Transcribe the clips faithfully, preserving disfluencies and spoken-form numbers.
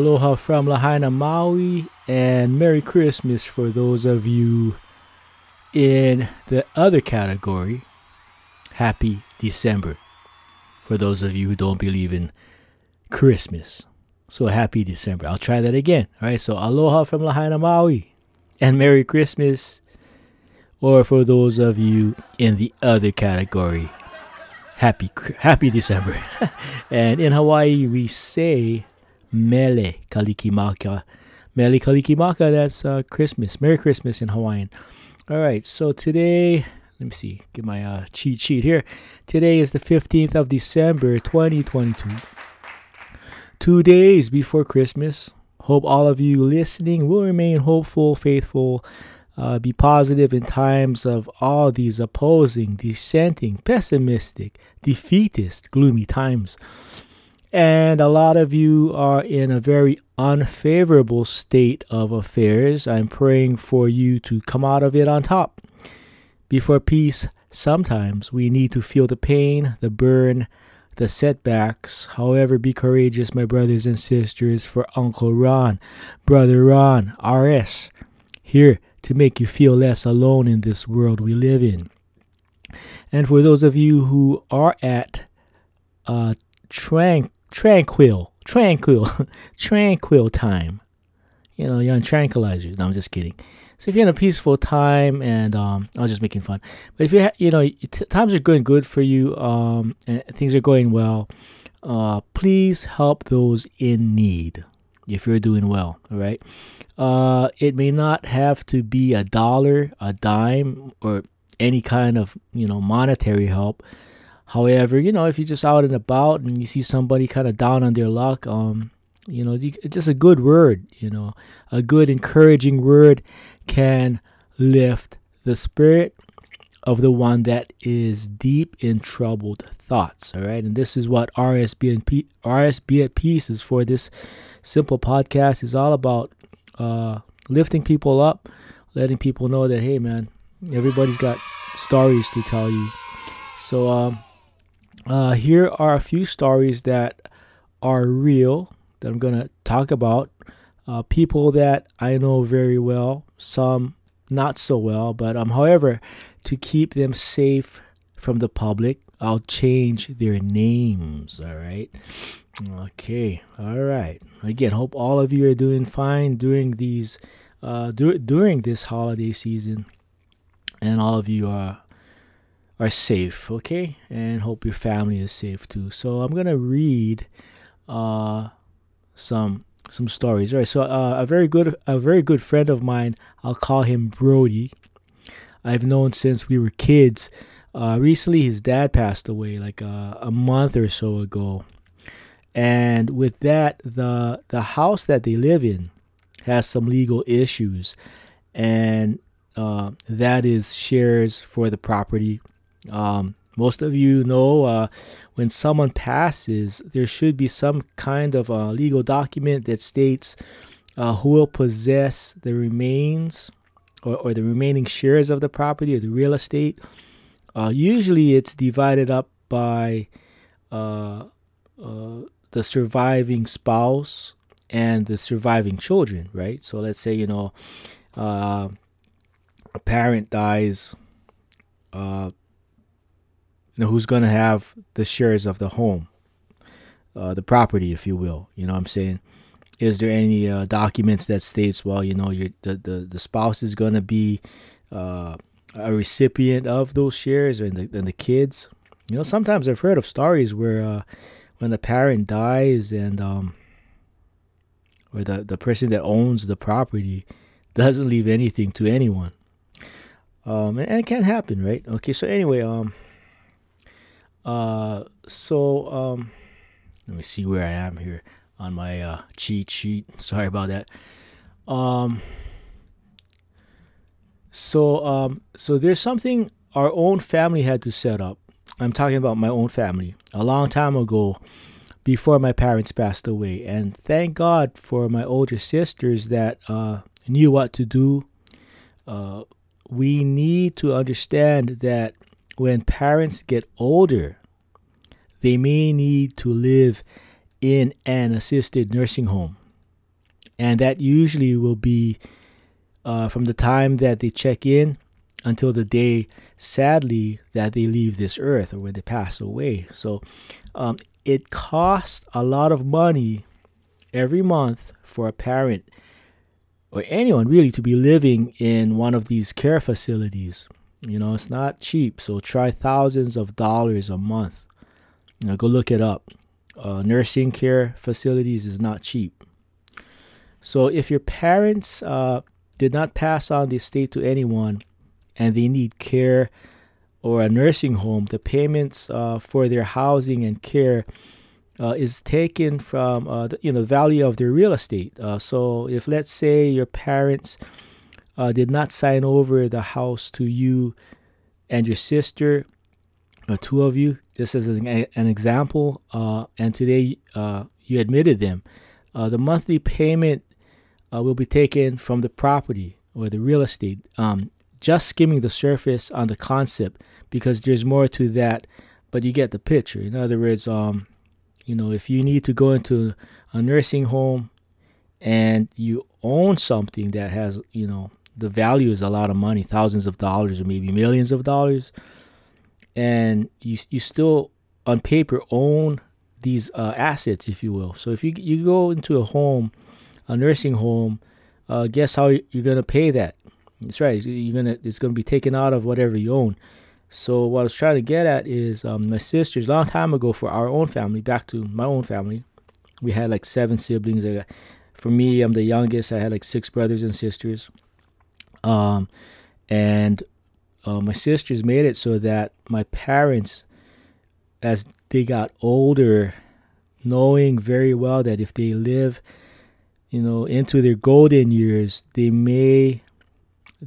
aloha from Lahaina, Maui, and Merry Christmas for those of you in the other category. Happy December for those of you who don't believe in Christmas. So happy December. I'll try that again. All right, so aloha from Lahaina, Maui, and Merry Christmas. Or for those of you in the other category, happy happy December. And in Hawaii, we say Mele Kalikimaka. Mele Kalikimaka, that's uh, Christmas. Merry Christmas in Hawaiian. All right, so today, let me see, get my uh, cheat sheet here. Today is the fifteenth of December, twenty twenty-two. Two days before Christmas. Hope all of you listening will remain hopeful, faithful, Uh, be positive in times of all these opposing, dissenting, pessimistic, defeatist, gloomy times. And a lot of you are in a very unfavorable state of affairs. I'm praying for you to come out of it on top. Before peace, sometimes we need to feel the pain, the burn, the setbacks. However, be courageous, my brothers and sisters, for Uncle Ron, Brother Ron, R S, here to make you feel less alone in this world we live in. And for those of you who are at uh, tran- tranquil, tranquil, tranquil time, you know, you're on tranquilizers. No, I'm just kidding. So if you're in a peaceful time, and um, I was just making fun. But if you, ha- you know, t- times are going good for you, um, and things are going well, uh, please help those in need. If you're doing well, all right, uh, it may not have to be a dollar, a dime, or any kind of, you know, monetary help. However, you know, if you're just out and about and you see somebody kind of down on their luck, um, you know, just a good word, you know, a good encouraging word can lift the spirit of the one that is deep in troubled thoughts, all right? And this is what R S B, and P- R S B at Peace is for. This simple podcast is all about uh, lifting people up, letting people know that, hey, man, everybody's got stories to tell you. So um, uh, here are a few stories that are real that I'm going to talk about. Uh, people that I know very well, some not so well, but um, however, to keep them safe from the public, I'll change their names, all right? Okay, all right. Again, hope all of you are doing fine during these, uh, du- during this holiday season, and all of you are are safe, okay? And hope your family is safe too. So I'm gonna read uh, some some stories. All right. So uh, a very good a very good friend of mine, I'll call him Brody, I've known since we were kids. Uh, recently, his dad passed away like uh, a month or so ago. And with that, the the house that they live in has some legal issues. And uh, that is shares for the property. Um, most of you know uh, when someone passes, there should be some kind of a legal document that states uh, who will possess the remains Or, or the remaining shares of the property or the real estate. Uh, usually it's divided up by uh, uh, the surviving spouse and the surviving children, right? So let's say, you know, uh, a parent dies, uh, you know, who's going to have the shares of the home, uh, the property, if you will, you know what I'm saying? Is there any uh, documents that states, well, you know, your the, the, the spouse is going to be uh, a recipient of those shares, and the, and the kids? You know, sometimes I've heard of stories where uh, when a parent dies and um, or the, the person that owns the property doesn't leave anything to anyone. Um, and, and it can happen, right? Okay, so anyway, um, uh, so um, let me see where I am here on my uh, cheat sheet. Sorry about that. Um, so um, so there's something our own family had to set up. I'm talking about my own family. A long time ago, before my parents passed away. And thank God for my older sisters that uh, knew what to do. Uh, we need to understand that when parents get older, they may need to live in an assisted nursing home. And that usually will be uh, from the time that they check in until the day, sadly, that they leave this earth or when they pass away. So um, it costs a lot of money every month for a parent or anyone really to be living in one of these care facilities. You know, it's not cheap. So try thousands of dollars a month. You know, go look it up. Uh, nursing care facilities is not cheap. So if your parents uh, did not pass on the estate to anyone and they need care or a nursing home, the payments uh, for their housing and care uh, is taken from uh, the, you know, value of their real estate. Uh, so if, let's say, your parents uh, did not sign over the house to you and your sister, or two of you, just as an, an example, uh, and today uh, you admitted them, Uh, the monthly payment uh, will be taken from the property or the real estate. Um, just skimming the surface on the concept, because there's more to that, but you get the picture. In other words, um, you know, if you need to go into a nursing home and you own something that has, you know, the value is a lot of money, thousands of dollars or maybe millions of dollars, and you you still on paper own these uh, assets, if you will. So if you you go into a home, a nursing home, uh, guess how you're gonna pay that? That's right. You're gonna it's gonna be taken out of whatever you own. So what I was trying to get at is, um, my sisters, long time ago, for our own family, back to my own family, we had like seven siblings. I got, for me, I'm the youngest. I had like six brothers and sisters, um, and uh, my sisters made it so that my parents, as they got older, knowing very well that if they live, you know, into their golden years, they may,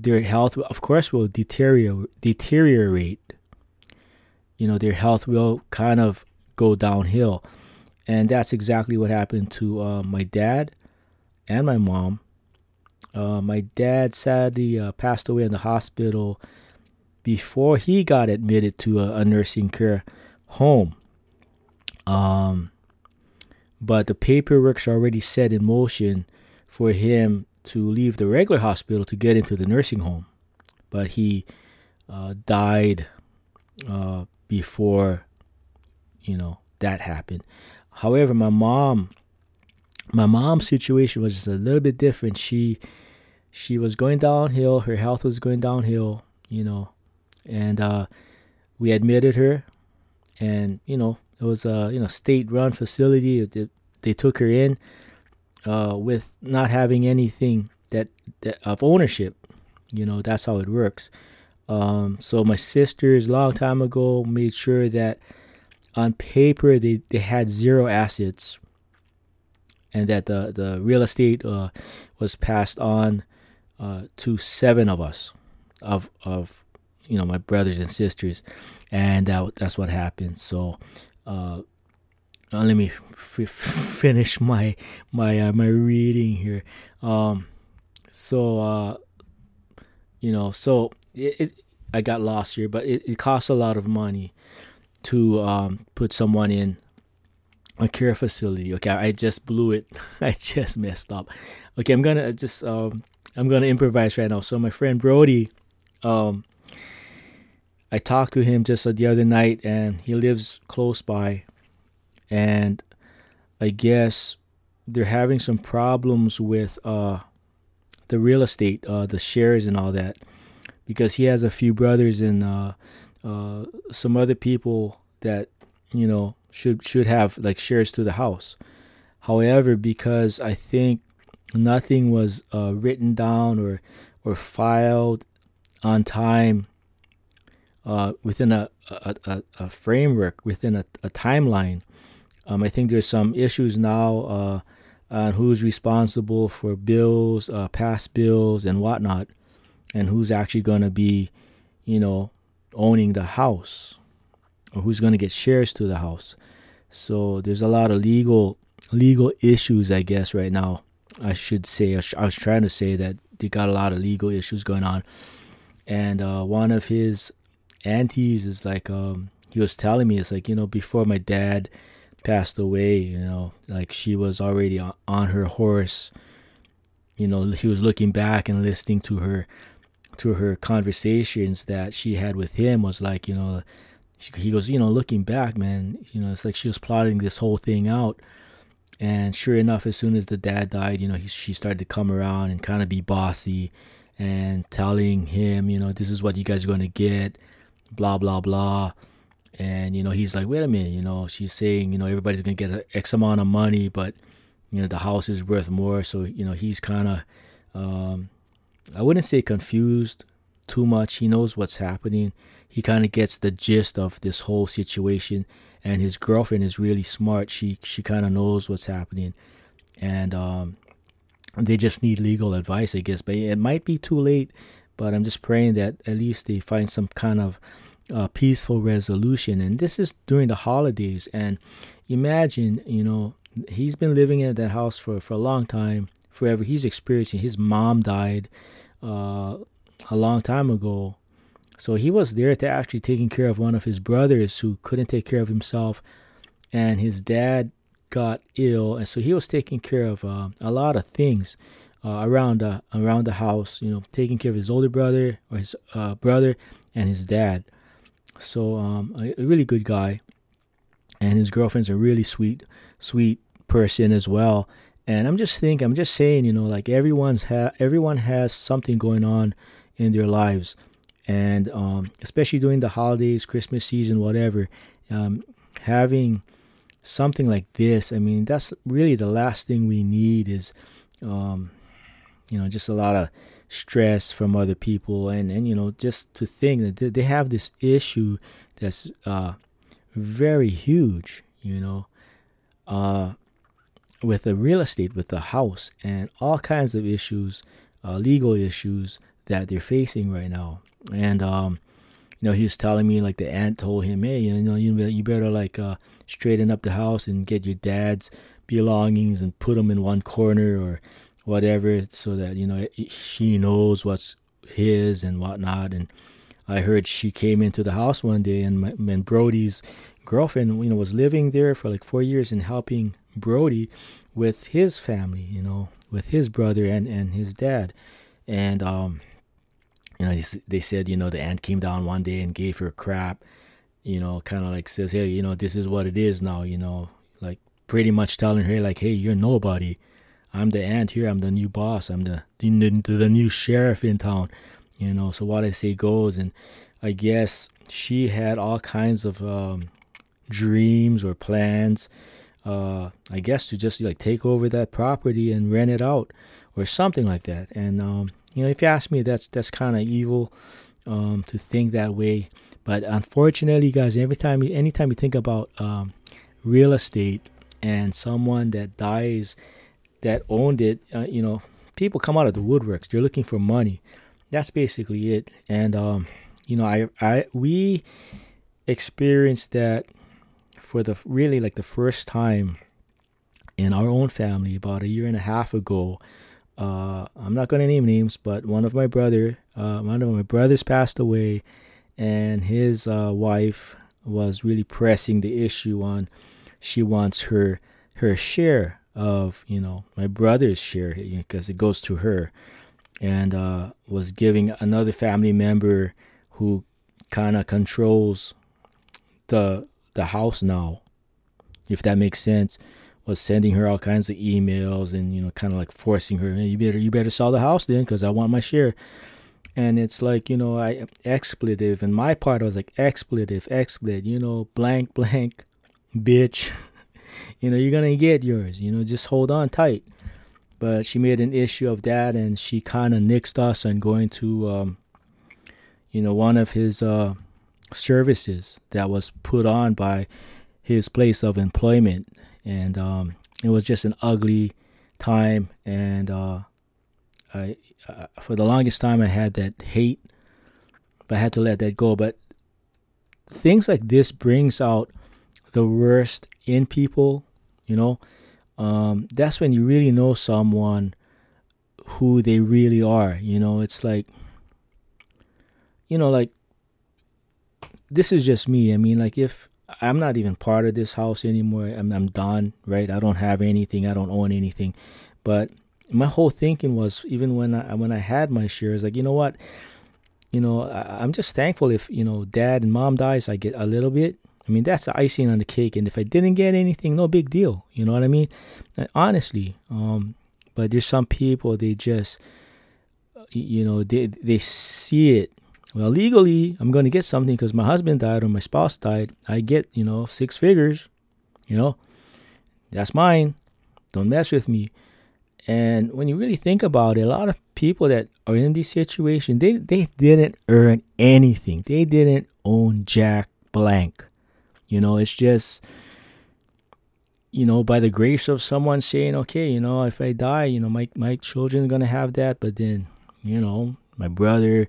their health, of course, will deteriorate. You know, their health will kind of go downhill. And that's exactly what happened to uh, my dad and my mom. Uh, my dad sadly uh, passed away in the hospital before he got admitted to a, a nursing care home. Um, but the paperwork's already set in motion for him to leave the regular hospital to get into the nursing home. But he uh, died uh, before, you know, that happened. However, my mom, my mom's situation was just a little bit different. She, she was going downhill. Her health was going downhill, you know, and uh, we admitted her, and, you know, it was a, you know, state-run facility. They, they took her in uh, with not having anything that, that of ownership. You know, that's how it works. Um, so my sisters, long time ago, made sure that on paper they, they had zero assets, and that the, the real estate uh, was passed on uh, to seven of us, of of you know, my brothers and sisters, and that, that's what happened. So. Uh, let me f- finish my my uh, my reading here. Um, so uh, you know, so it, it I got lost here, but it, it costs a lot of money to um put someone in a care facility. Okay, I just blew it. I just messed up. Okay, I'm gonna just um I'm gonna improvise right now. So my friend Brody, um. I talked to him just the other night, and he lives close by, and I guess they're having some problems with uh, the real estate, uh, the shares and all that, because he has a few brothers and uh, uh, some other people that, you know, should should have like shares to the house. However, because I think nothing was uh, written down or or filed on time, Uh, within a, a, a, a framework, within a, a timeline. Um, I think there's some issues now uh, on who's responsible for bills, uh, past bills and whatnot, and who's actually going to be, you know, owning the house, or who's going to get shares to the house. So there's a lot of legal legal issues, I guess, right now. I should say, I, sh- I was trying to say that they got a lot of legal issues going on. And uh, one of his aunties is like, um he was telling me, it's like, you know, before my dad passed away, you know, like she was already on, on her horse, you know, he was looking back and listening to her, to her conversations that she had with him, was like, you know, she, he goes, you know, looking back, man, you know, it's like she was plotting this whole thing out. And sure enough, as soon as the dad died, you know, he, she started to come around and kind of be bossy and telling him, you know, this is what you guys are going to get, blah, blah, blah. And, you know, he's like, wait a minute, you know, she's saying, you know, everybody's going to get an X amount of money, but, you know, the house is worth more. So, you know, he's kind of, um, I wouldn't say confused too much. He knows what's happening. He kind of gets the gist of this whole situation. And his girlfriend is really smart. She she kind of knows what's happening. And um, they just need legal advice, I guess. But it might be too late. But I'm just praying that at least they find some kind of uh, peaceful resolution. And this is during the holidays. And imagine, you know, he's been living in that house for, for a long time, forever. He's experiencing, his mom died uh, a long time ago. So he was there to actually taking care of one of his brothers who couldn't take care of himself, and his dad got ill, and so he was taking care of uh, a lot of things uh, around uh, around the house. You know, taking care of his older brother or his uh, brother and his dad. So um, a, a really good guy, and his girlfriend's a really sweet, sweet person as well. And I'm just thinking, I'm just saying, you know, like everyone's ha- everyone has something going on in their lives. And um, especially during the holidays, Christmas season, whatever, um, having something like this, I mean, that's really the last thing we need is, um, you know, just a lot of stress from other people. And, and you know, just to think that they have this issue that's uh, very huge, you know, uh, with the real estate, with the house and all kinds of issues, uh, legal issues that they're facing right now. And, um, you know, he was telling me, like, the aunt told him, hey, you know, you, you better, like, uh, straighten up the house and get your dad's belongings and put them in one corner or whatever so that, you know, she knows what's his and whatnot. And I heard she came into the house one day, and, my, and Brody's girlfriend, you know, was living there for, like, four years and helping Brody with his family, you know, with his brother and, and his dad. And, um... you know, they said, you know, the aunt came down one day and gave her crap, you know, kind of like says, hey, you know, this is what it is now, you know, like pretty much telling her, like, hey, you're nobody. I'm the aunt here. I'm the new boss. I'm the the, the new sheriff in town, you know, so what I say goes. And I guess she had all kinds of um, dreams or plans, uh, I guess, to just like take over that property and rent it out or something like that. And, um, you know, if you ask me, that's that's kind of evil um, to think that way. But unfortunately, guys, every time, anytime you think about um, real estate and someone that dies that owned it, uh, you know, people come out of the woodworks. They're looking for money. That's basically it. And um, you know, I I we experienced that for the really like the first time in our own family about a year and a half ago. Uh, I'm not going to name names, but one of my brother, uh, one of my brothers passed away, and his uh, wife was really pressing the issue on. She wants her her share of, you know, my brother's share, because it goes to her, and uh, was giving another family member who kind of controls the the house now, if that makes sense. Was sending her all kinds of emails and, you know, kind of like forcing her, hey, you better you better sell the house then because I want my share. And it's like, you know, I expletive. And my part, I was like, expletive, expletive, you know, blank, blank, bitch. You know, you're going to get yours. You know, just hold on tight. But she made an issue of that, and she kind of nixed us on going to, um, you know, one of his uh, services that was put on by his place of employment. And um, it was just an ugly time, and uh, I, uh, for the longest time, I had that hate, but I had to let that go. But things like this brings out the worst in people, you know. Um, that's when you really know someone who they really are, you know. It's like, you know, like, this is just me. I mean, like, if I'm not even part of this house anymore. I'm, I'm done, right? I don't have anything. I don't own anything. But my whole thinking was, even when I when I had my shares, like, you know what, you know, I, I'm just thankful if, you know, dad and mom dies, I get a little bit. I mean, that's the icing on the cake. And if I didn't get anything, no big deal. You know what I mean? And honestly, um, but there's some people, they just, you know, they they see it. Well, legally, I'm going to get something because my husband died or my spouse died. I get, you know, six figures, you know, that's mine. Don't mess with me. And when you really think about it, a lot of people that are in this situation, they, they didn't earn anything. They didn't own jack blank. You know, it's just, you know, by the grace of someone saying, okay, you know, if I die, you know, my, my children are going to have that. But then, you know, my brother...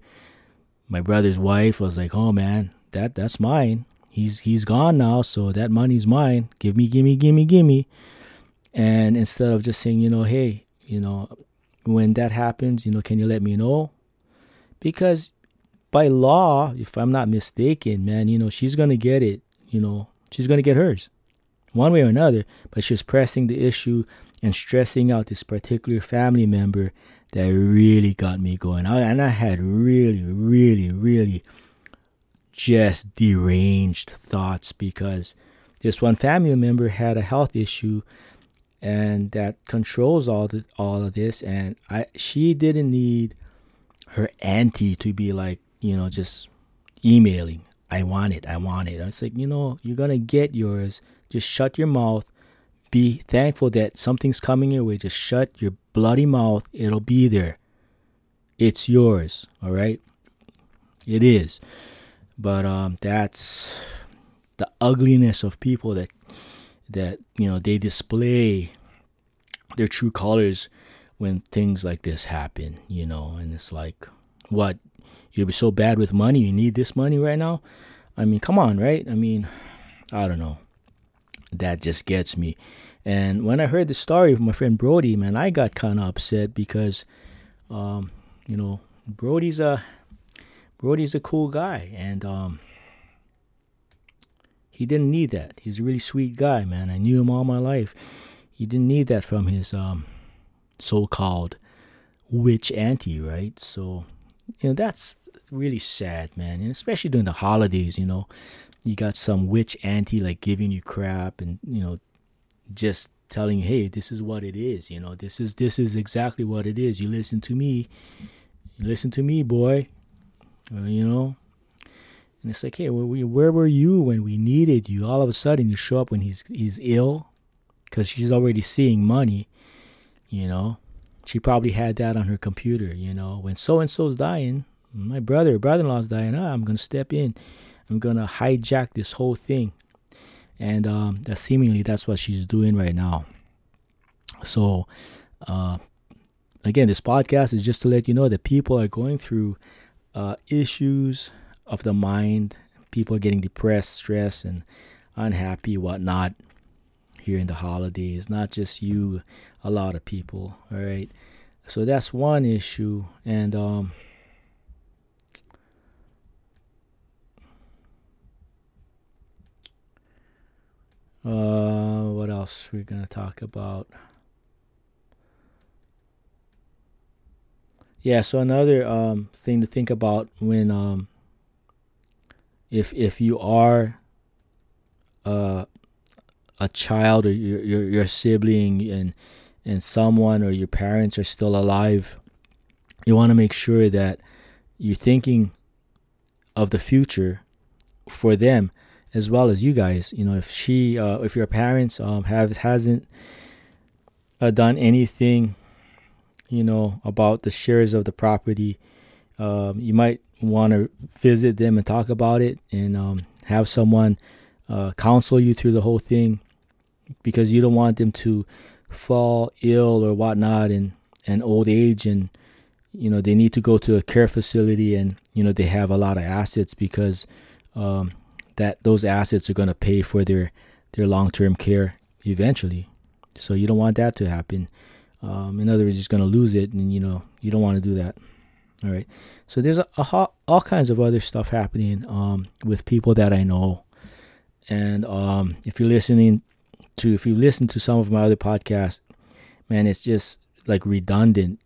My brother's wife was like, "Oh man, that that's mine. He's he's gone now, so that money's mine. Give me, give me, give me, give me." And instead of just saying, you know, hey, you know, when that happens, you know, can you let me know? Because by law, if I'm not mistaken, man, you know, she's gonna get it. You know, she's gonna get hers, one way or another. But she's pressing the issue and stressing out this particular family member. That really got me going. I, and I had really, really, really just deranged thoughts because this one family member had a health issue, and that controls all the, all of this. And I, she didn't need her auntie to be like, you know, just emailing, I want it, I want it. I was like, you know, you're going to get yours. Just shut your mouth. Be thankful that something's coming your way. Just shut your bloody mouth. It'll be there. It's yours. All right? It is. But um, that's the ugliness of people that, that, you know, they display their true colors when things like this happen, you know. And it's like, what? You're so bad with money. You need this money right now? I mean, come on, right? I mean, I don't know. That just gets me. And when I heard the story from my friend Brody, man, I got kind of upset because, um, you know, Brody's a Brody's a cool guy, and um, he didn't need that. He's a really sweet guy, man. I knew him all my life. He didn't need that from his um, so-called witch auntie, right? So, you know, that's really sad, man, and especially during the holidays, you know. You got some witch auntie like giving you crap and, you know, just telling you, hey, this is what it is. You know, this is this is exactly what it is. You listen to me. You listen to me, boy. Uh, you know, and it's like, hey, where were you, where were you when we needed you? All of a sudden you show up when he's he's ill because she's already seeing money. You know, she probably had that on her computer. You know, when so-and-so's dying, my brother, brother-in-law's dying, ah, I'm going to step in. I'm going to hijack this whole thing. And um, that seemingly that's what she's doing right now. So, uh, again, this podcast is just to let you know that people are going through uh, issues of the mind. People are getting depressed, stressed, and unhappy, whatnot, here in the holidays. Not just you, a lot of people, all right? So that's one issue. And... Um, Uh, what else we're gonna talk about? Yeah, so another um thing to think about when um if if you are uh a child or your your, your sibling and and someone or your parents are still alive, you want to make sure that you're thinking of the future for them. As well as you guys, you know, if she, uh, if your parents um, have hasn't uh, done anything, you know, about the shares of the property, um, you might want to visit them and talk about it, and um, have someone uh, counsel you through the whole thing, because you don't want them to fall ill or whatnot in an old age, and you know they need to go to a care facility, and you know they have a lot of assets because. Um, that those assets are going to pay for their, their long-term care eventually. So you don't want that to happen. Um, in other words, you're just going to lose it, and, you know, you don't want to do that. All right. So there's a, a, all kinds of other stuff happening um, with people that I know. And um, if you're listening to, if you listen to some of my other podcasts, man, it's just like redundant.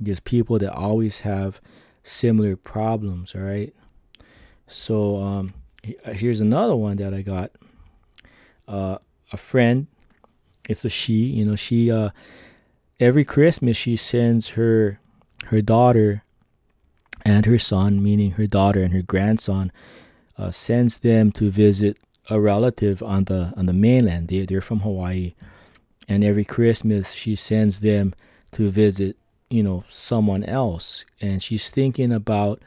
There's people that always have similar problems, all right? So um, here's another one that I got. Uh, a friend, it's a she, you know, she, uh, every Christmas she sends her, her daughter and her son, meaning her daughter and her grandson, uh, sends them to visit a relative on the, on the mainland. They, they're from Hawaii. And every Christmas she sends them to visit, you know, someone else. And she's thinking about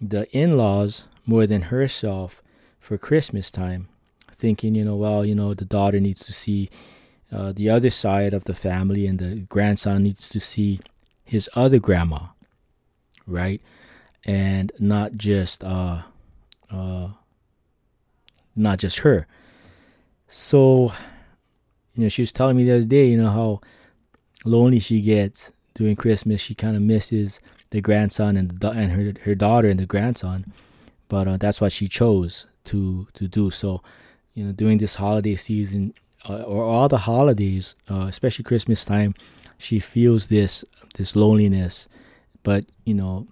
the in-laws more than herself for Christmas time, thinking, you know, well, you know, the daughter needs to see uh, the other side of the family, and the grandson needs to see his other grandma, right? And not just uh, uh, not just her. So, you know, she was telling me the other day, you know, how lonely she gets during Christmas. She kind of misses the grandson and the, and her her daughter and the grandson, but uh, that's what she chose to to do. So, you know, during this holiday season, uh, or all the holidays, uh, especially Christmas time, she feels this this loneliness. But, you know,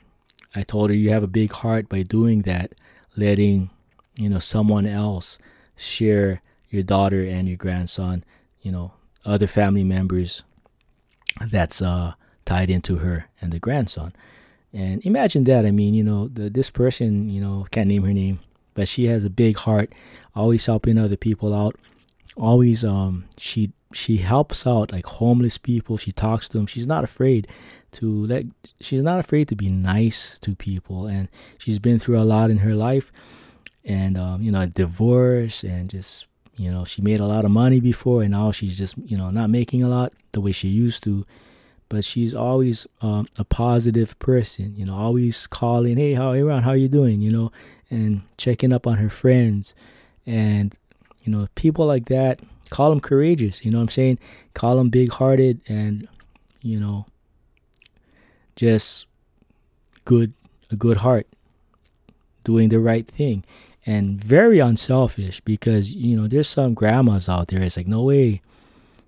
I told her, you have a big heart by doing that, letting, you know, someone else share your daughter and your grandson, you know, other family members that's uh, tied into her and the grandson. And imagine that. I mean, you know, the, this person, you know, can't name her name, but she has a big heart, always helping other people out. Always, um, she she helps out like homeless people. She talks to them. She's not afraid to let. She's not afraid to be nice to people. And she's been through a lot in her life, and um, you know, a divorce, and just, you know, she made a lot of money before, and now she's just, you know, not making a lot the way she used to. But she's always um, a positive person, you know, always calling, hey, how, hey, Ron, how you doing, you know, and checking up on her friends. And, you know, people like that, call them courageous, you know what I'm saying? Call them big-hearted and, you know, just good, a good heart, doing the right thing. And very unselfish, because, you know, there's some grandmas out there, it's like, no way.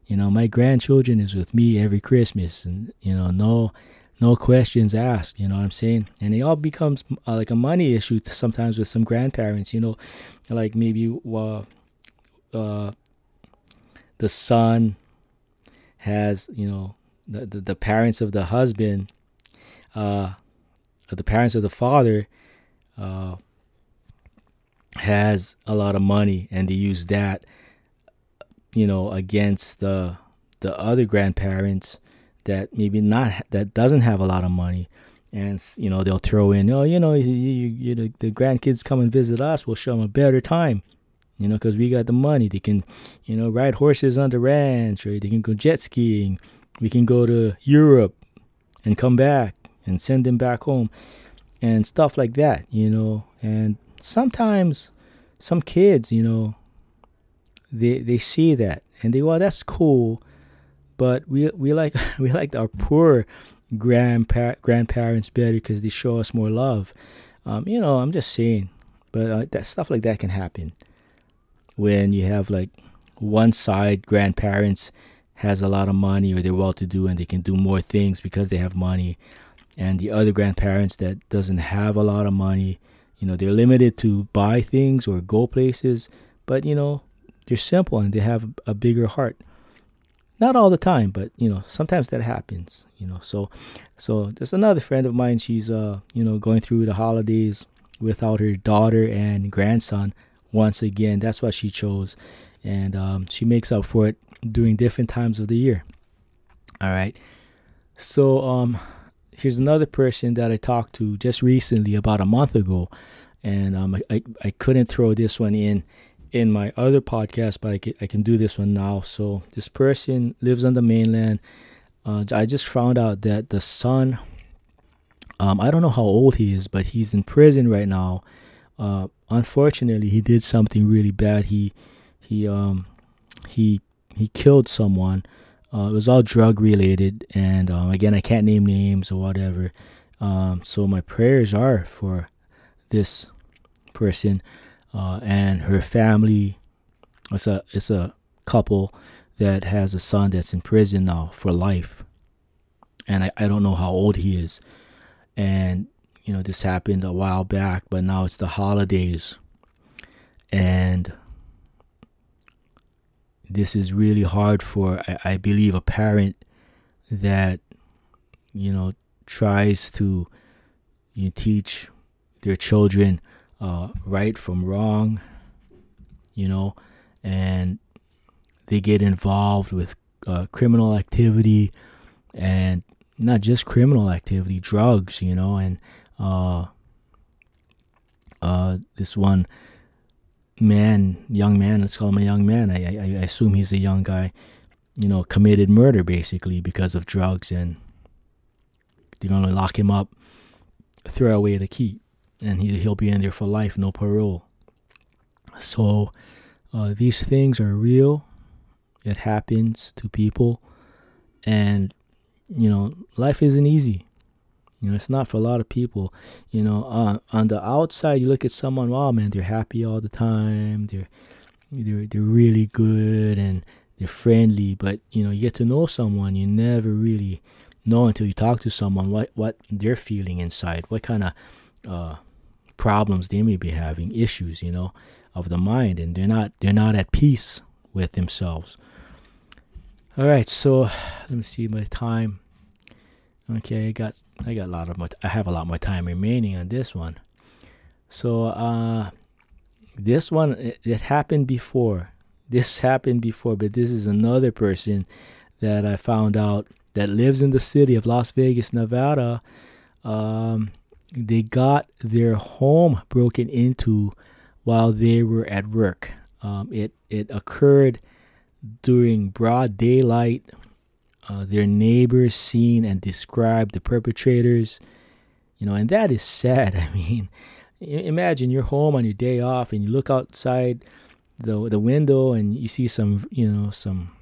You know, my grandchildren is with me every Christmas, and, you know, no no questions asked, you know what I'm saying? And it all becomes uh, like a money issue sometimes with some grandparents, you know, like maybe uh, uh, the son has, you know, the, the, the parents of the husband, uh, the parents of the father uh, has a lot of money, and they use that, you know, against the the other grandparents that maybe not that doesn't have a lot of money. And, you know, they'll throw in, oh, you know, you, you, you the, the grandkids come and visit us, we'll show them a better time, you know, because we got the money. They can, you know, ride horses on the ranch, or they can go jet skiing. We can go to Europe and come back and send them back home and stuff like that, you know. And sometimes some kids, you know, They they see that and they, well, that's cool, but we we like we like our poor grandpa- grandparents better because they show us more love. Um, you know, I'm just saying, but uh, that stuff like that can happen when you have like one side grandparents has a lot of money, or they're well to do and they can do more things because they have money, and the other grandparents that doesn't have a lot of money, you know, they're limited to buy things or go places, but, you know, they're simple and they have a bigger heart. Not all the time, but, you know, sometimes that happens, you know. So, so there's another friend of mine. She's, uh, you know, going through the holidays without her daughter and grandson. Once again, that's what she chose. And um, she makes up for it during different times of the year. All right. So um, here's another person that I talked to just recently, about a month ago. And um, I, I, I couldn't throw this one in in my other podcast, but I can, I can do this one now. So this person lives on the mainland. Uh, I just found out that the son, um, I don't know how old he is, but he's in prison right now. Uh, unfortunately, he did something really bad. He, he, um, he, he killed someone. Uh, it was all drug related. And um, again, I can't name names or whatever. Um, so my prayers are for this person. Uh, and her family. It's a it's a couple that has a son that's in prison now for life. and I, I don't know how old he is. And, you know, this happened a while back, but now it's the holidays. And this is really hard for, I, I believe, a parent that, you know, tries to you know, teach their children uh, right from wrong, you know, and they get involved with uh, criminal activity, and not just criminal activity, drugs, you know, and uh, uh, this one man, young man, let's call him a young man, I, I, I assume he's a young guy, you know, committed murder basically because of drugs, and they're going to lock him up, throw away the key, and he, he'll be in there for life, no parole. So uh, these things are real. It happens to people, and, you know, life isn't easy. You know, it's not for a lot of people. You know, uh, on the outside, you look at someone, oh man, they're happy all the time. They're, they're, they're really good and they're friendly. But, you know, you get to know someone. You never really know until you talk to someone what, what they're feeling inside, what kind of uh, problems they may be having, issues, you know, of the mind. And they're not, they're not at peace with themselves. All right, so let me see my time. Okay, I got I got a lot of my I have a lot more time remaining on this one. So uh, this one it, it happened before. This happened before, but this is another person that I found out that lives in the city of Las Vegas, Nevada. Um, they got their home broken into while they were at work. Um, it it occurred during broad daylight. Uh, their neighbors seen and described the perpetrators, you know, and that is sad. I mean, imagine you're home on your day off and you look outside the the window and you see some, you know, some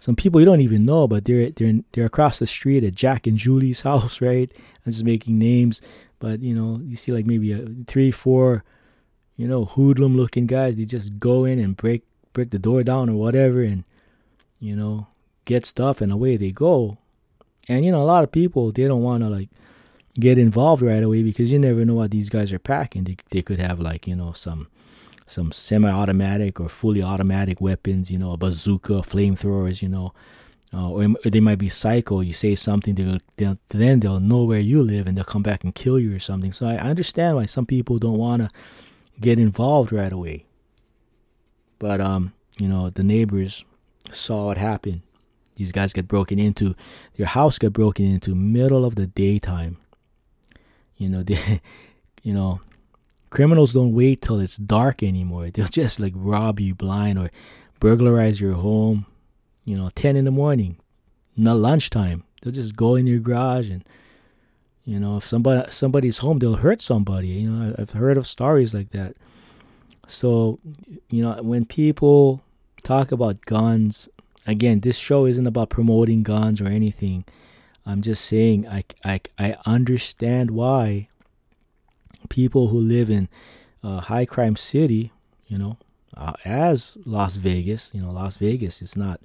some people you don't even know, but they're they're they're across the street at Jack and Julie's house, right? I'm just making names, but you know, you see like maybe a three, four, you know, hoodlum-looking guys. They just go in and break break the door down or whatever, and you know, get stuff and away they go. And you know, a lot of people, they don't want to like get involved right away because you never know what these guys are packing. They, they could have like, you know, some some semi-automatic or fully automatic weapons, you know, a bazooka, flamethrowers, you know, uh, or they might be psycho. You say something, they'll, they'll then they'll know where you live and they'll come back and kill you or something. So I understand why some people don't want to get involved right away, but um you know, the neighbors saw it happen. These guys get broken into. Their house got broken into middle of the daytime. You know, they, you know, criminals don't wait till it's dark anymore. They'll just like rob you blind or burglarize your home. You know, ten in the morning, not lunchtime. They'll just go in your garage and, you know, if somebody somebody's home, they'll hurt somebody. You know, I've heard of stories like that. So, you know, when people talk about guns. Again, this show isn't about promoting guns or anything. I'm just saying I, I, I understand why people who live in a high crime city, you know, uh, as Las Vegas, you know, Las Vegas is not,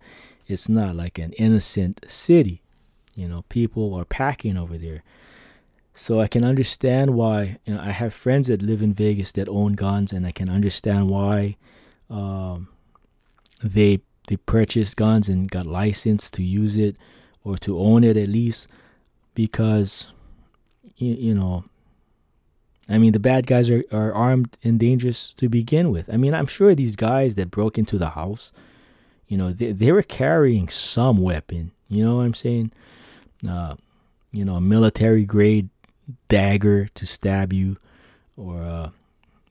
it's not like an innocent city. You know, people are packing over there. So I can understand why, you know, I have friends that live in Vegas that own guns, and I can understand why um, they They purchased guns and got licensed to use it or to own it at least, because, you, you know, I mean, the bad guys are, are armed and dangerous to begin with. I mean, I'm sure these guys that broke into the house, you know, they, they were carrying some weapon. You know what I'm saying? Uh, you know, a military grade dagger to stab you, or uh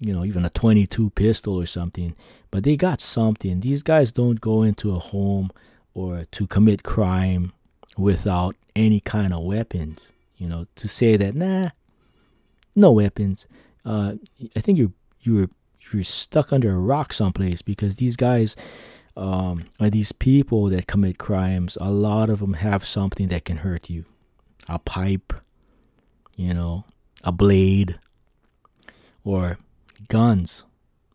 you know, even a twenty-two pistol or something, but they got something. These guys don't go into a home or to commit crime without any kind of weapons. You know, to say that, nah, no weapons. Uh, I think you're, you're, you're stuck under a rock someplace, because these guys, um, or these people that commit crimes, a lot of them have something that can hurt you. A pipe, you know, a blade, or guns.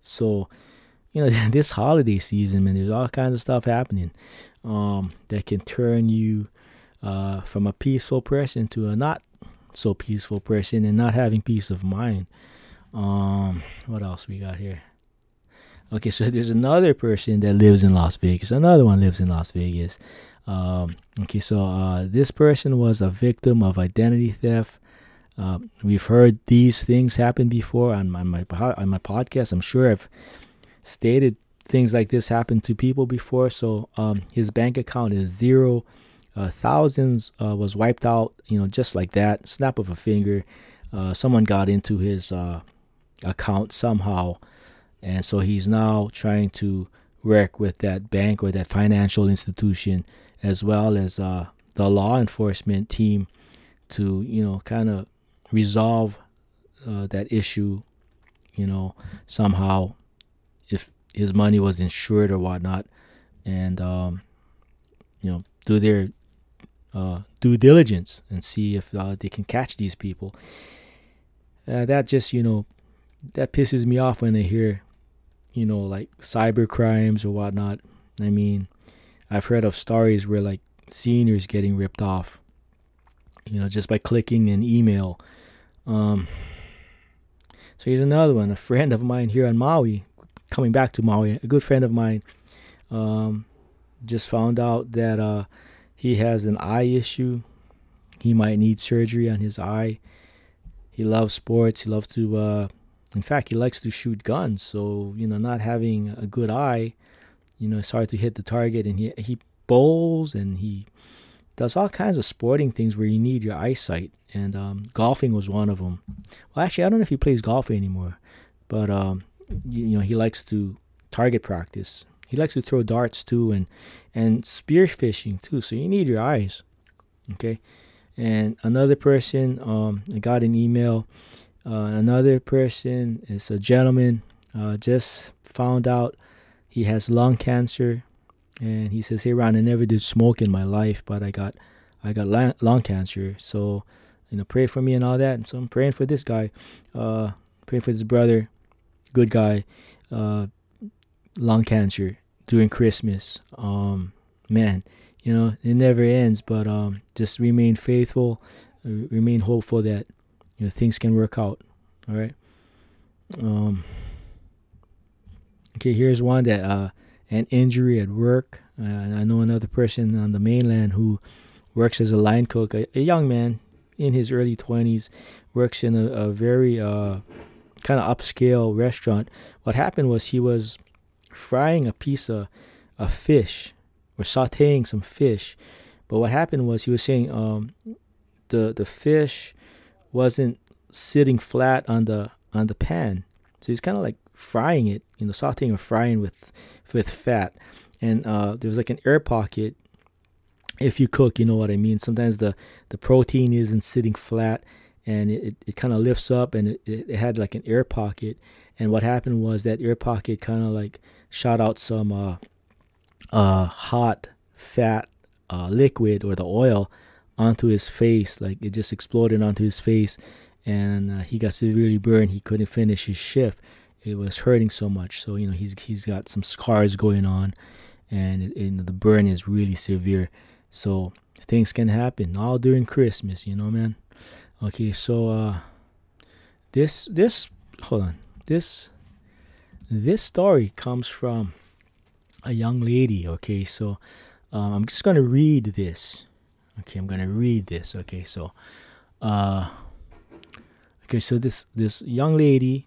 So, you know, this holiday season, man, there's all kinds of stuff happening um that can turn you uh, from a peaceful person to a not so peaceful person and not having peace of mind. Um, what else we got here? Okay, so there's another person that lives in Las Vegas. Another one lives in Las Vegas. Um, okay, so uh, this person was a victim of identity theft. Uh, we've heard these things happen before on my, my on my podcast. I'm sure I've stated things like this happened to people before. So um, his bank account is zero. Uh, thousands uh, was wiped out, you know, just like that. Snap of a finger. Uh, someone got into his uh, account somehow. And so he's now trying to work with that bank or that financial institution, as well as uh, the law enforcement team, to, you know, kind of resolve uh, that issue, you know, somehow, if his money was insured or whatnot, and, um, you know, do their uh, due diligence and see if uh, they can catch these people. Uh, that just, you know, that pisses me off when I hear, you know, like cyber crimes or whatnot. I mean, I've heard of stories where like seniors getting ripped off, you know, just by clicking an email. Um, so here's another one. A friend of mine here on Maui, coming back to Maui, a good friend of mine, um, just found out that uh, he has an eye issue. He might need surgery on his eye. He loves sports. He loves to, uh, in fact, he likes to shoot guns. So, you know, not having a good eye, you know, it's hard to hit the target. And he, he bowls and he does all kinds of sporting things where you need your eyesight, and um, golfing was one of them. Well, actually, I don't know if he plays golf anymore, but um, you, you know, he likes to target practice. He likes to throw darts too, and and spear fishing too. So you need your eyes, okay? And another person, um, I got an email. Uh, another person is a gentleman. Uh, just found out he has lung cancer. And he says, "Hey Ron, I never did smoke in my life, but I got, I got lung, lung cancer. So, you know, pray for me and all that." And so I'm praying for this guy, uh, praying for this brother, good guy, uh, lung cancer during Christmas. Um, man, you know, it never ends. But um, just remain faithful, remain hopeful that, you know, things can work out. All right. Um, okay, here's one that. Uh, An injury at work. Uh, I know another person on the mainland who works as a line cook. A, a young man in his early twenties works in a, a very uh, kind of upscale restaurant. What happened was he was frying a piece of a fish or sautéing some fish. But what happened was he was saying um, the the fish wasn't sitting flat on the on the pan, so he's kind of like frying it, you know, sauteing or frying with with fat, and uh there was like an air pocket. If you cook, you know what I mean, sometimes the the protein isn't sitting flat, and it, it, it kind of lifts up, and it, it had like an air pocket. And what happened was that air pocket kind of like shot out some uh uh hot fat uh liquid or the oil onto his face. Like it just exploded onto his face, and uh, he got severely burned. He couldn't finish his shift. It was hurting so much. So, you know, he's he's got some scars going on, and, and the burn is really severe. So things can happen all during Christmas, you know, man. Okay, so uh, this this hold on this this story comes from a young lady. Okay, so um, I'm just gonna read this. Okay, I'm gonna read this. Okay, so uh, okay, so this this young lady.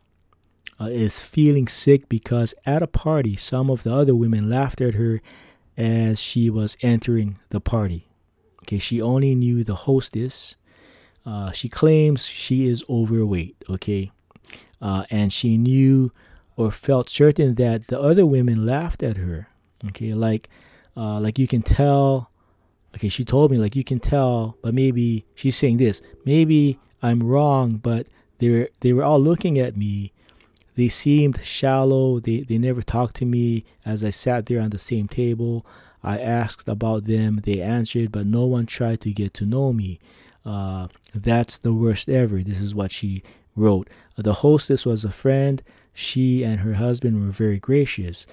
Uh, is feeling sick because at a party, some of the other women laughed at her as she was entering the party. Okay, she only knew the hostess. Uh, she claims she is overweight, okay? Uh, and she knew or felt certain that the other women laughed at her, okay? Like, uh, like you can tell, okay, she told me, like, you can tell, but maybe, she's saying this, maybe I'm wrong, but they were, they were all looking at me. They seemed shallow. They they never talked to me as I sat there on the same table. I asked about them. They answered, but no one tried to get to know me. Uh, that's the worst ever. This is what she wrote. The hostess was a friend. She and her husband were very gracious.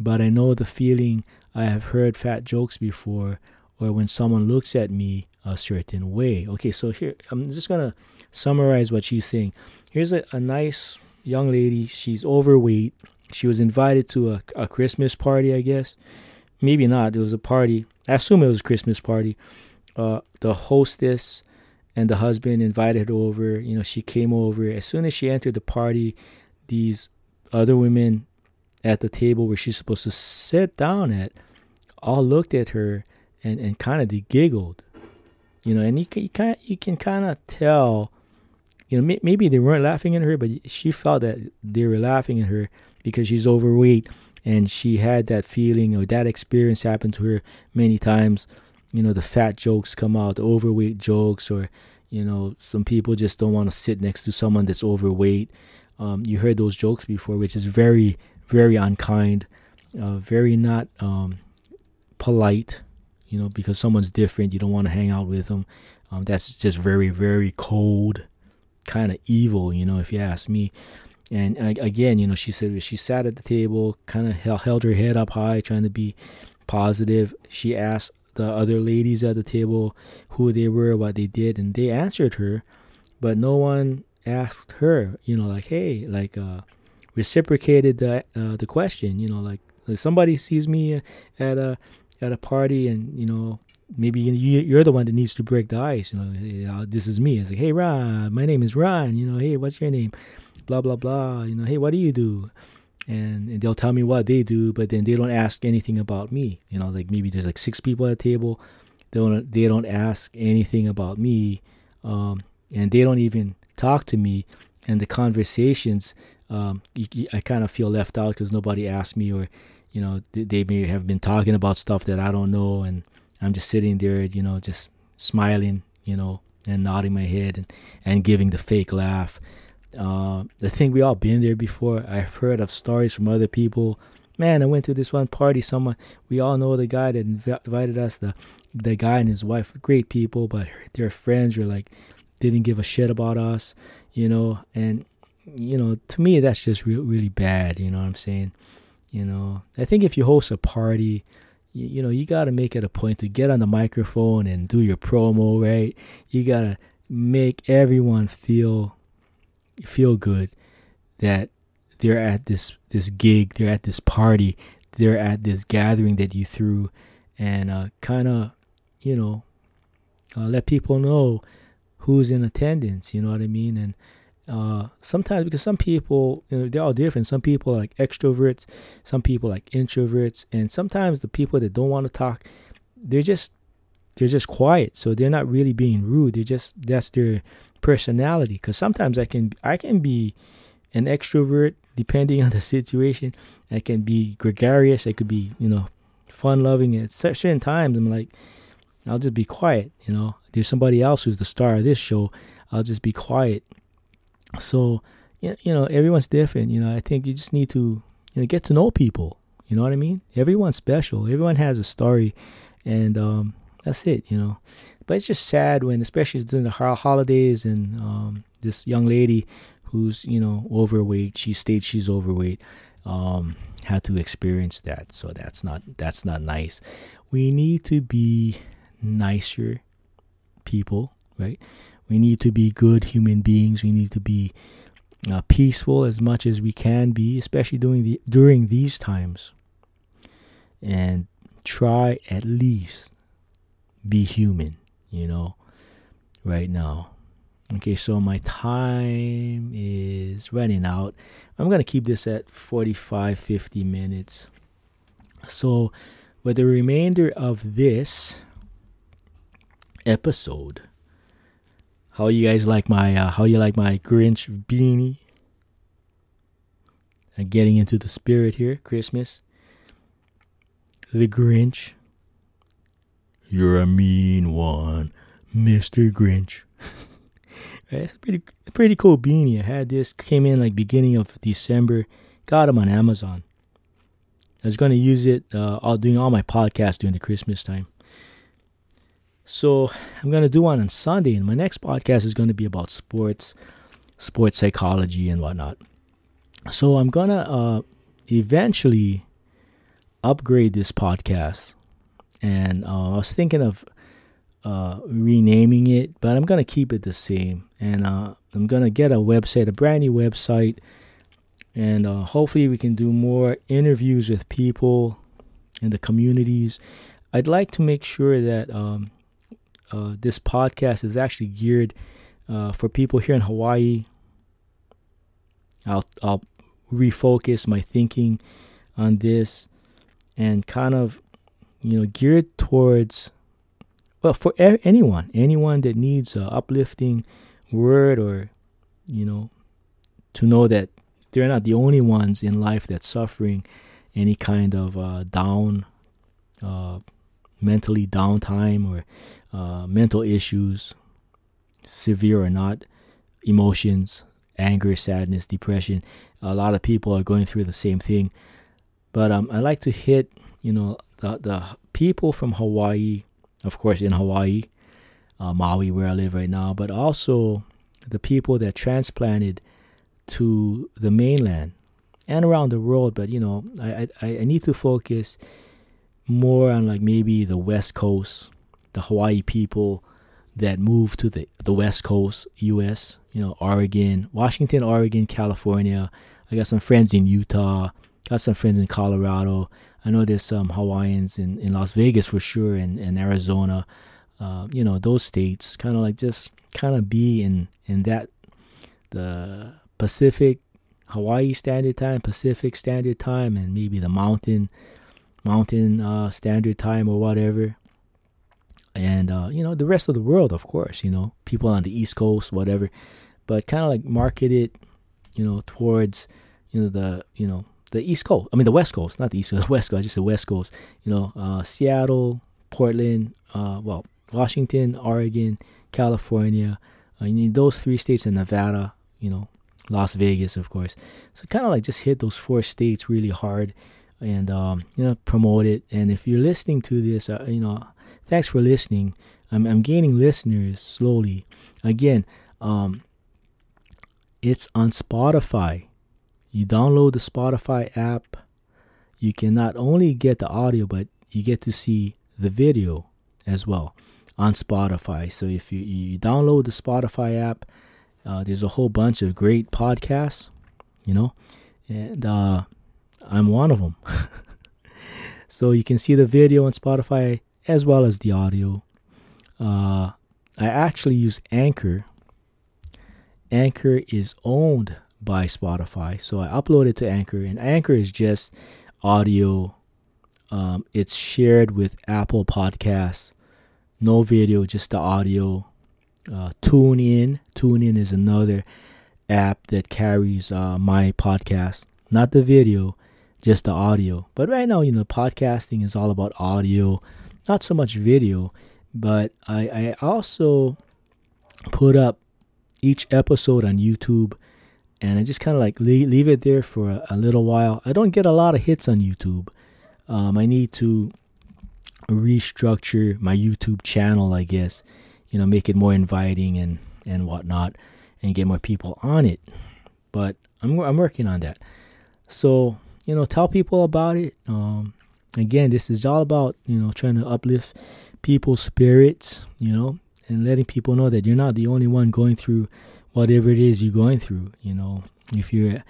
But I know the feeling. I have heard fat jokes before, or when someone looks at me a certain way. Okay, so here, I'm just going to summarize what she's saying. Here's a, a nice young lady. She's overweight. She was invited to a, a Christmas party, I guess. Maybe not. It was a party. I assume it was a Christmas party. Uh, the hostess and the husband invited her over. You know, she came over. As soon as she entered the party, these other women at the table where she's supposed to sit down at all looked at her and, and kind of they giggled. You know, and you can, you can, you can kind of tell, you know, may, maybe they weren't laughing at her, but she felt that they were laughing at her because she's overweight and she had that feeling or that experience happened to her many times. You know, the fat jokes come out, the overweight jokes, or, you know, some people just don't want to sit next to someone that's overweight. Um, you heard those jokes before, which is very, very unkind, uh, very not um, polite, you know, because someone's different. You don't want to hang out with them. Um, that's just very, very cold, kind of evil, you know, if you ask me. And again, you know, she said she sat at the table, kind of held, held her head up high, trying to be positive. She asked the other ladies at the table who they were, what they did, and they answered her, but no one asked her, you know, like, hey, like, uh, reciprocated the uh, the question, you know, like, like somebody sees me at a at a party, and you know, maybe you're the one that needs to break the ice, you know, this is me. It's like, hey, Ron, my name is Ron, you know, hey, what's your name? Blah blah blah, you know, hey, what do you do? And, and they'll tell me what they do, but then they don't ask anything about me. You know, like maybe there's like six people at the table, they don't they don't ask anything about me, um, and they don't even talk to me. And the conversations, um, you, you, I kind of feel left out because nobody asked me, or you know, they, they may have been talking about stuff that I don't know, and I'm just sitting there, you know, just smiling, you know, and nodding my head and, and giving the fake laugh. Uh, I think we all been there before. I've heard of stories from other people. Man, I went to this one party. Someone we all know, the guy that inv- invited us, the the guy and his wife, great people, but their friends were like, didn't give a shit about us, you know. And you know, to me, that's just re- really bad. You know what I'm saying? You know, I think if you host a party, you, you know, you gotta make it a point to get on the microphone and do your promo, right? You gotta make everyone feel. feel good that they're at this this gig, they're at this party, they're at this gathering that you threw, and uh, kind of, you know, uh, let people know who's in attendance, you know what I mean? And uh, sometimes, because some people, you know, they're all different. Some people are like extroverts, some people like introverts, and sometimes the people that don't want to talk, they're just they're just quiet, so they're not really being rude. They're just, that's their personality. Because sometimes I can I can be an extrovert depending on the situation. I can be gregarious. I could be, you know, fun loving. At certain times I'm like, I'll just be quiet. You know, there's somebody else who's the star of this show. I'll just be quiet. So you know, everyone's different. You know, I think you just need to, you know, get to know people. You know what I mean? Everyone's special. Everyone has a story, and um, that's it. You know. But it's just sad when, especially during the holidays, and um, this young lady who's, you know, overweight, she states she's overweight, um, had to experience that. So that's not, that's not nice. We need to be nicer people, right? We need to be good human beings. We need to be uh, peaceful as much as we can be, especially during the, during these times. And try at least be human. You know, right now. Okay, so my time is running out. I'm going to keep this at forty-five, fifty minutes. So, with the remainder of this episode, how you guys like my, uh, how you like my Grinch beanie? I'm getting into the spirit here, Christmas. The Grinch. You're a mean one, Mister Grinch. That's a pretty pretty cool beanie. I had this, came in like beginning of December. Got them on Amazon. I was going to use it uh, all, doing all my podcasts during the Christmas time. So I'm going to do one on Sunday. And my next podcast is going to be about sports, sports psychology and whatnot. So I'm going to uh, eventually upgrade this podcast and uh, I was thinking of uh, renaming it, but I'm gonna keep it the same, and uh, I'm gonna get a website, a brand new website, and uh, hopefully we can do more interviews with people in the communities. I'd like to make sure that um, uh, this podcast is actually geared uh, for people here in Hawaii. I'll I'll refocus my thinking on this and kind of, you know, geared towards, well, for er- anyone, anyone that needs an uplifting word, or, you know, to know that they're not the only ones in life that's suffering any kind of uh, down, uh, mentally downtime or uh, mental issues, severe or not, emotions, anger, sadness, depression. A lot of people are going through the same thing. But um, I like to hit, you know, the, the people from Hawaii, of course, in Hawaii, uh, Maui, where I live right now, but also the people that transplanted to the mainland and around the world. But, you know, I, I, I need to focus more on, like, maybe the West Coast, the Hawaii people that moved to the, the West Coast, U S, you know, Oregon, Washington, Oregon, California. I got some friends in Utah. Got some friends in Colorado. I know there's some Hawaiians in, in Las Vegas for sure, and, and Arizona. Uh, you know, those states, kind of like just kind of be in, in that, the Pacific, Hawaii Standard Time, Pacific Standard Time, and maybe the Mountain, Mountain uh, Standard Time or whatever. And, uh, you know, the rest of the world, of course, you know, people on the East Coast, whatever. But kind of like market it, you know, towards, you know, the, you know, the East Coast. I mean, the West Coast, not the East Coast, the West Coast, just the West Coast. You know, uh, Seattle, Portland, uh, well, Washington, Oregon, California. I mean, those three states, in Nevada, you know, Las Vegas, of course. So kind of like just hit those four states really hard and, um, you know, promote it. And if you're listening to this, uh, you know, thanks for listening. I'm, I'm gaining listeners slowly. Again, um, it's on Spotify. You download the Spotify app. You can not only get the audio, but you get to see the video as well on Spotify. So if you, you download the Spotify app, uh, there's a whole bunch of great podcasts, you know, and uh, I'm one of them. So you can see the video on Spotify as well as the audio. Uh, I actually use Anchor. Anchor is owned by Spotify, so I upload it to Anchor, and Anchor is just audio. Um, it's shared with Apple Podcasts, no video, just the audio. Uh, TuneIn, TuneIn is another app that carries uh, my podcast, not the video, just the audio. But right now, you know, podcasting is all about audio, not so much video. But I, I also put up each episode on YouTube. And I just kind of like leave, leave it there for a, a little while. I don't get a lot of hits on YouTube. Um, I need to restructure my YouTube channel, I guess. You know, make it more inviting and, and whatnot, and get more people on it. But I'm I'm working on that. So, you know, tell people about it. Um, again, this is all about, you know, trying to uplift people's spirits, you know, and letting people know that you're not the only one going through whatever it is you're going through. You know, if you're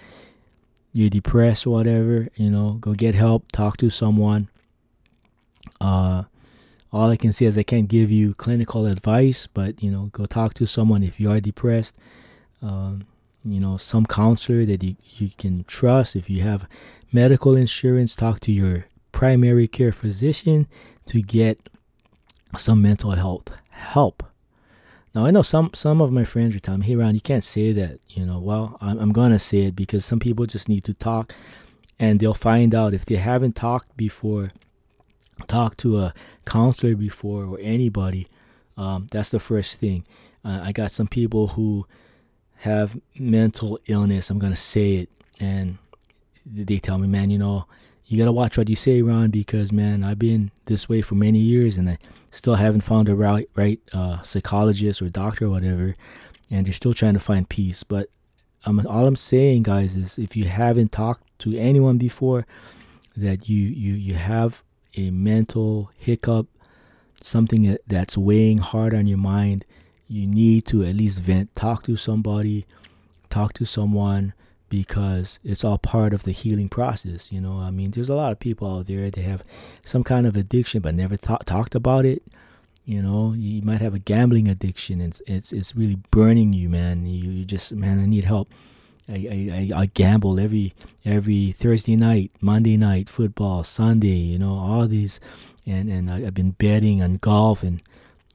you're depressed or whatever, you know, go get help, talk to someone. Uh, all I can say is I can't give you clinical advice, but, you know, go talk to someone if you are depressed. Um, you know, some counselor that you, you can trust. If you have medical insurance, talk to your primary care physician to get some mental health help. Now, I know some, some of my friends are telling me, hey, Ron, you can't say that, you know. Well, I'm, I'm going to say it because some people just need to talk, and they'll find out if they haven't talked before, talked to a counselor before or anybody. Um, that's the first thing. Uh, I got some people who have mental illness. I'm going to say it. And they tell me, man, you know, you got to watch what you say, Ron, because, man, I've been this way for many years, and I still haven't found a right, right uh, psychologist or doctor or whatever, and they're still trying to find peace. But um, all I'm saying, guys, is if you haven't talked to anyone before, that you, you, you have a mental hiccup, something that's weighing hard on your mind, you need to at least vent, talk to somebody, talk to someone, because it's all part of the healing process. You know, I mean, there's a lot of people out there that have some kind of addiction but never ta- talked about it. You know, you might have a gambling addiction, and it's it's, it's really burning you, man. You, you just, man, I need help. I, I I gamble every every Thursday night, Monday night, football, Sunday, you know, all these. And, and I, I've been betting on golf, and,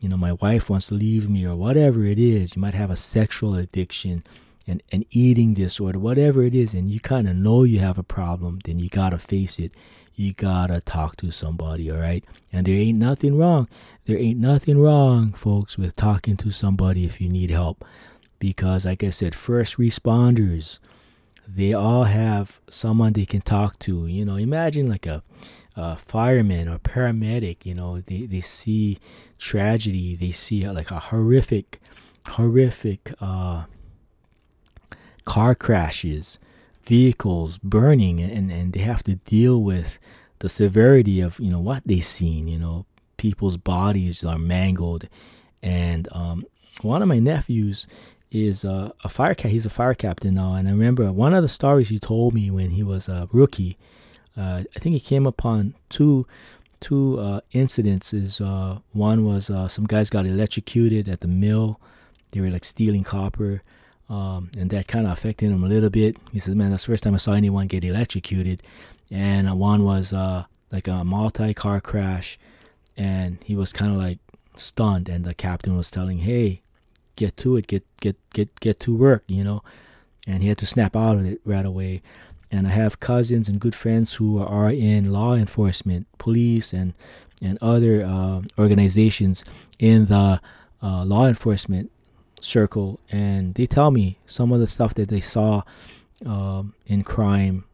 you know, my wife wants to leave me, or whatever it is. You might have a sexual addiction and, and eating disorder, whatever it is. And you kind of know you have a problem, then you got to face it. You got to talk to somebody, all right? And there ain't nothing wrong. There ain't nothing wrong, folks, with talking to somebody if you need help. Because, like I said, first responders, they all have someone they can talk to. You know, imagine like a, a fireman or paramedic. You know, they, they see tragedy. They see like a horrific, horrific uh, car crashes, vehicles burning, and, and they have to deal with the severity of, you know, what they've seen. You know, people's bodies are mangled. And um, one of my nephews is uh, a fire cap. He's a fire captain now, and I remember one of the stories he told me when he was a rookie. Uh, I think he came upon two two uh, incidences. Uh, one was uh, some guys got electrocuted at the mill. They were like stealing copper, um, and that kind of affected him a little bit. He said, "Man, that's the first time I saw anyone get electrocuted." And one was uh, like a multi-car crash, and he was kind of like stunned. And the captain was telling, "Hey, get to it, get get get get to work," you know, and he had to snap out of it right away. And I have cousins and good friends who are in law enforcement, police, and and other uh, organizations in the uh, law enforcement circle, and they tell me some of the stuff that they saw um, in crime,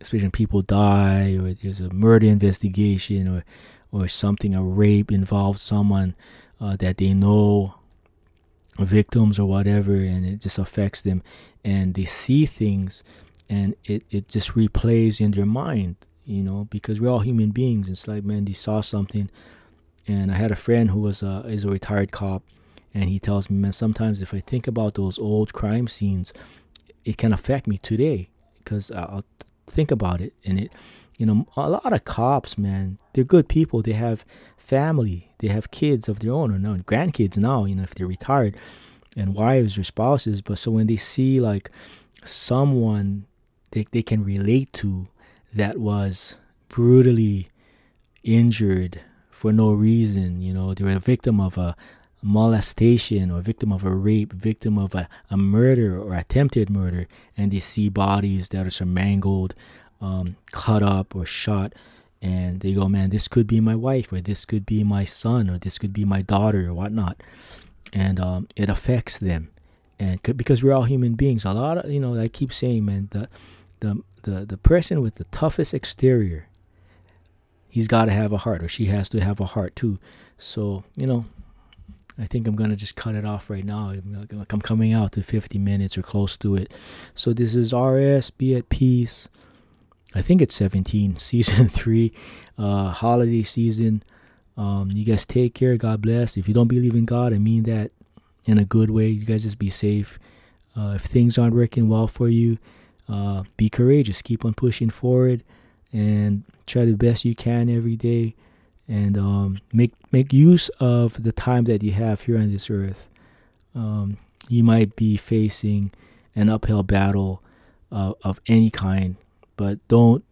especially when people die, or there's a murder investigation, or or something, a rape involves someone uh, that they know, victims or whatever, and it just affects them, and they see things, and it, it just replays in their mind, you know, because we're all human beings. It's like, man, they saw something. And I had a friend who was a, is a retired cop, and he tells me, man, sometimes if I think about those old crime scenes, it can affect me today, because I'll think about it, and it, you know, a lot of cops, man, they're good people. They have family, they have kids of their own, or no, grandkids now, you know, if they're retired, and wives or spouses. But so when they see like someone they they can relate to that was brutally injured for no reason, you know, they were a victim of a molestation, or victim of a rape, victim of a, a murder or attempted murder, and they see bodies that are so mangled, um, cut up or shot, and they go, man, this could be my wife, or this could be my son, or this could be my daughter, or whatnot. And um, it affects them, and could, because we're all human beings. A lot of, you know, I keep saying, man, the the the, the person with the toughest exterior, he's got to have a heart, or she has to have a heart too. So, you know, I think I'm going to just cut it off right now. I'm coming out to fifty minutes or close to it. So this is R S B at Peace. I think it's seventeen, season three, uh, holiday season. Um, you guys take care. God bless. If you don't believe in God, I mean that in a good way. You guys just be safe. Uh, if things aren't working well for you, uh, be courageous. Keep on pushing forward, and try the best you can every day. And um, make make use of the time that you have here on this earth. Um, you might be facing an uphill battle uh, of any kind, but don't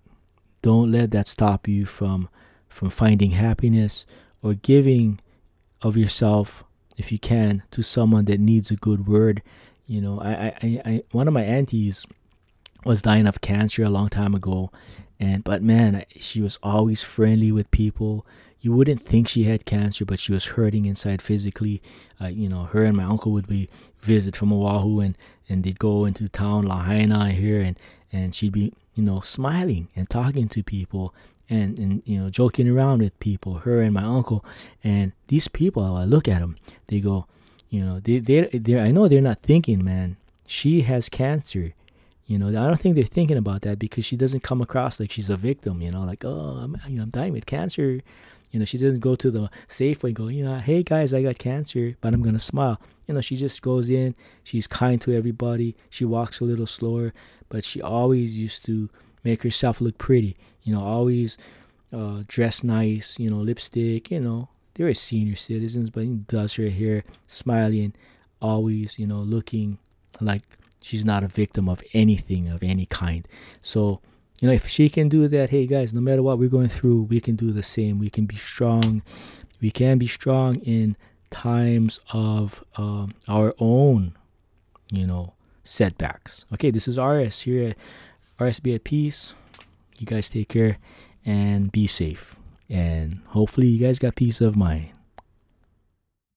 don't let that stop you from from finding happiness, or giving of yourself if you can to someone that needs a good word. You know, I I, I one of my aunties was dying of cancer a long time ago, and but man, she was always friendly with people. You wouldn't think she had cancer, but she was hurting inside physically. Uh, you know, her and my uncle would be visit from Oahu, and, and they'd go into town, Lahaina here, and, and she'd be, you know, smiling and talking to people, and, and, you know, joking around with people, her and my uncle. And these people, I look at them, they go, you know, they, they, I know they're not thinking, man, she has cancer. You know, I don't think they're thinking about that, because she doesn't come across like she's a victim, you know, like, oh, I'm, you know, I'm dying with cancer. You know, she doesn't go to the Safeway and go, you know, hey, guys, I got cancer, but I'm going to smile. You know, she just goes in. She's kind to everybody. She walks a little slower, but she always used to make herself look pretty. You know, always uh, dress nice, you know, lipstick, you know. They were senior citizens, but she does her hair, smiling, always, you know, looking like she's not a victim of anything of any kind. So, you know, if she can do that, hey, guys, no matter what we're going through, we can do the same. We can be strong. We can be strong in times of um, our own, you know, setbacks. Okay, this is R S here at R S B at Peace. You guys take care and be safe. And hopefully you guys got peace of mind.